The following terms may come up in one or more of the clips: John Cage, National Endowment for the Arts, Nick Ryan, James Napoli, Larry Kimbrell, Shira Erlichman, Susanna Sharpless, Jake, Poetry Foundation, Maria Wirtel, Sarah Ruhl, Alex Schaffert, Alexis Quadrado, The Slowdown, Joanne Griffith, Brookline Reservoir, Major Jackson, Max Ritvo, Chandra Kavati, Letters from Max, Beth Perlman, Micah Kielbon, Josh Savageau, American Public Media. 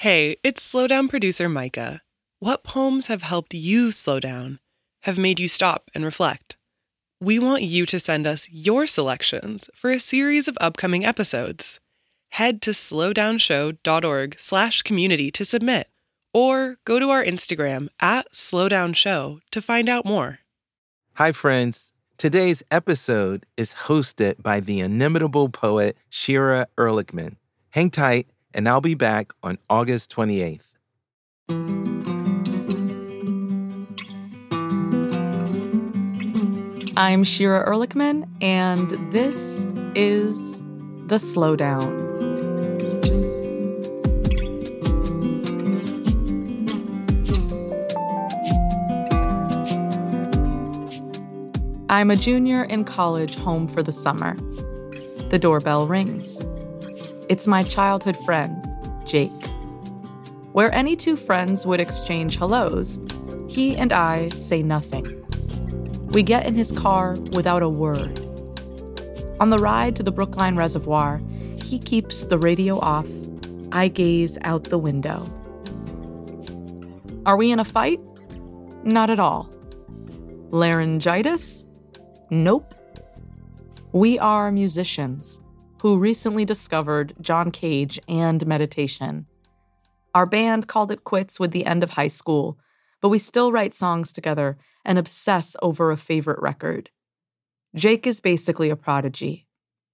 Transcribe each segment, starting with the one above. Hey, it's Slowdown producer Micah. What poems have helped you slow down, have made you stop and reflect? We want you to send us your selections for a series of upcoming episodes. Head to slowdownshow.org/community to submit, or go to our Instagram @slowdownshow to find out more. Hi, friends. Today's episode is hosted by the inimitable poet Shira Erlichman. Hang tight, and I'll be back on August 28th. I'm Shira Erlichman, and this is The Slowdown. I'm a junior in college, home for the summer. The doorbell rings. It's my childhood friend, Jake. Where any two friends would exchange hellos, he and I say nothing. We get in his car without a word. On the ride to the Brookline Reservoir, he keeps the radio off. I gaze out the window. Are we in a fight? Not at all. Laryngitis? Nope. We are musicians who recently discovered John Cage and meditation. Our band called it quits with the end of high school, but we still write songs together and obsess over a favorite record. Jake is basically a prodigy.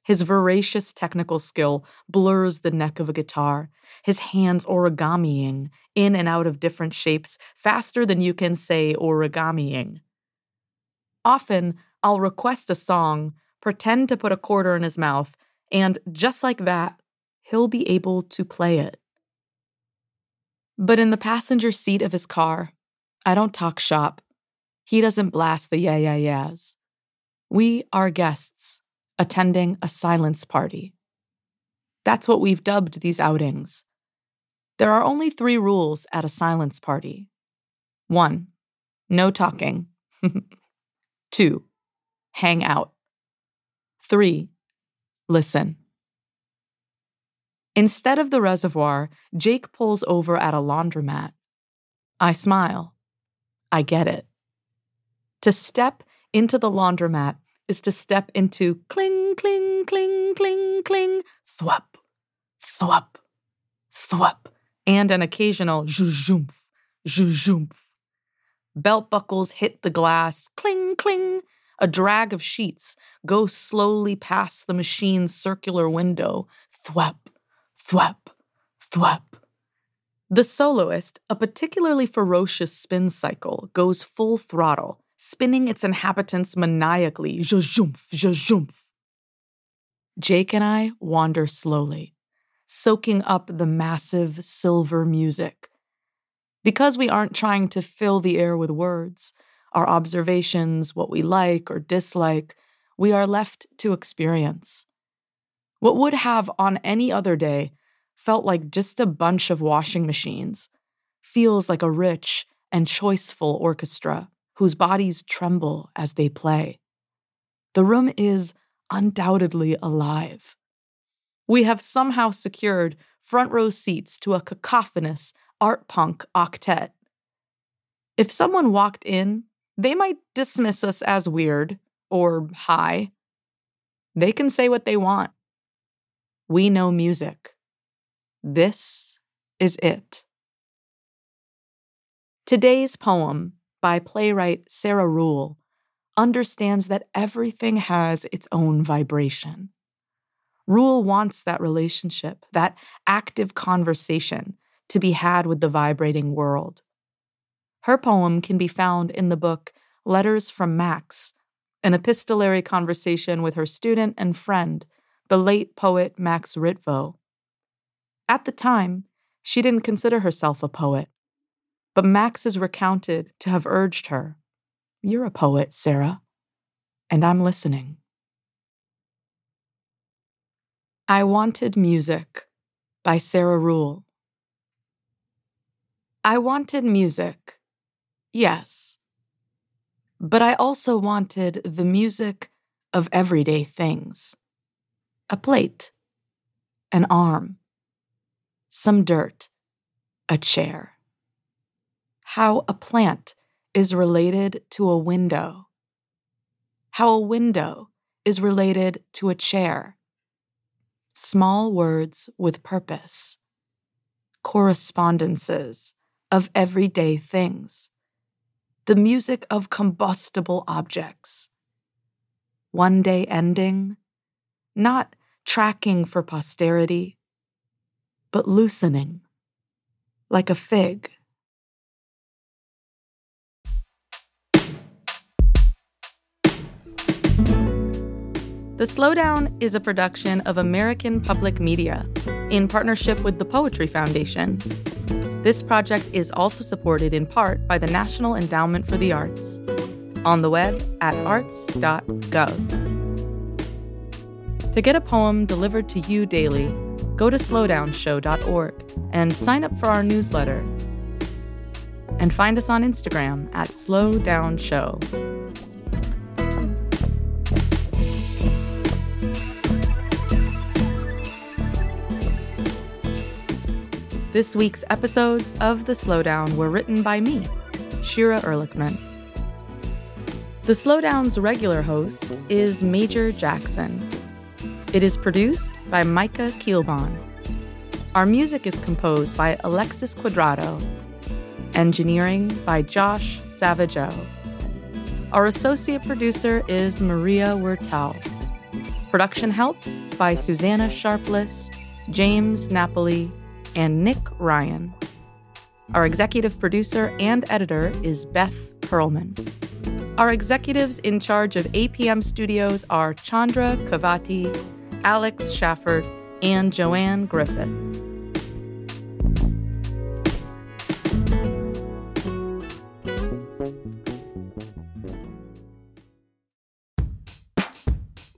His voracious technical skill blurs the neck of a guitar, his hands origamiing in and out of different shapes faster than you can say origamiing. Often, I'll request a song, pretend to put a quarter in his mouth, and just like that, he'll be able to play it. But in the passenger seat of his car, I don't talk shop. He doesn't blast the yeah, yeah, yeahs. We are guests attending a silence party. That's what we've dubbed these outings. There are only 3 rules at a silence party. 1, no talking. 2, hang out. 3, listen. Instead of the reservoir, Jake pulls over at a laundromat. I smile. I get it. To step into the laundromat is to step into cling, cling, cling, cling, cling, thwop, thwop, thwop, and an occasional zhuzhumph, zhuzhumph. Belt buckles hit the glass, cling, cling. A drag of sheets goes slowly past the machine's circular window. Thwap, thwap, thwap. The soloist, a particularly ferocious spin cycle, goes full throttle, spinning its inhabitants maniacally. Zhuzhumph, zhuzhumph. Jake and I wander slowly, soaking up the massive silver music. Because we aren't trying to fill the air with words, our observations, what we like or dislike, we are left to experience. What would have on any other day felt like just a bunch of washing machines feels like a rich and choiceful orchestra whose bodies tremble as they play. The room is undoubtedly alive. We have somehow secured front row seats to a cacophonous art punk octet. If someone walked in, they might dismiss us as weird or high. They can say what they want. We know music. This is it. Today's poem by playwright Sarah Ruhl understands that everything has its own vibration. Ruhl wants that relationship, that active conversation to be had with the vibrating world. Her poem can be found in the book Letters from Max, an epistolary conversation with her student and friend, the late poet Max Ritvo. At the time, she didn't consider herself a poet, but Max is recounted to have urged her, "You're a poet, Sarah, and I'm listening." I Wanted Music by Sarah Ruhl. I wanted music. Yes, but I also wanted the music of everyday things. A plate, an arm, some dirt, a chair. How a plant is related to a window. How a window is related to a chair. Small words with purpose. Correspondences of everyday things. The music of combustible objects. One day ending, not tracking for posterity, but loosening, like a fig. The Slowdown is a production of American Public Media in partnership with the Poetry Foundation. This project is also supported in part by the National Endowment for the Arts. On the web at arts.gov. To get a poem delivered to you daily, go to slowdownshow.org and sign up for our newsletter. And find us on Instagram at slowdownshow. This week's episodes of The Slowdown were written by me, Shira Erlichman. The Slowdown's regular host is Major Jackson. It is produced by Micah Kielbon. Our music is composed by Alexis Quadrado. Engineering by Josh Savageau. Our associate producer is Maria Wirtel. Production help by Susanna Sharpless, James Napoli, and Nick Ryan. Our executive producer and editor is Beth Perlman. Our executives in charge of APM Studios are Chandra Kavati, Alex Schaffert, and Joanne Griffith.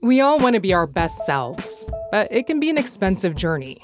We all want to be our best selves, but it can be an expensive journey.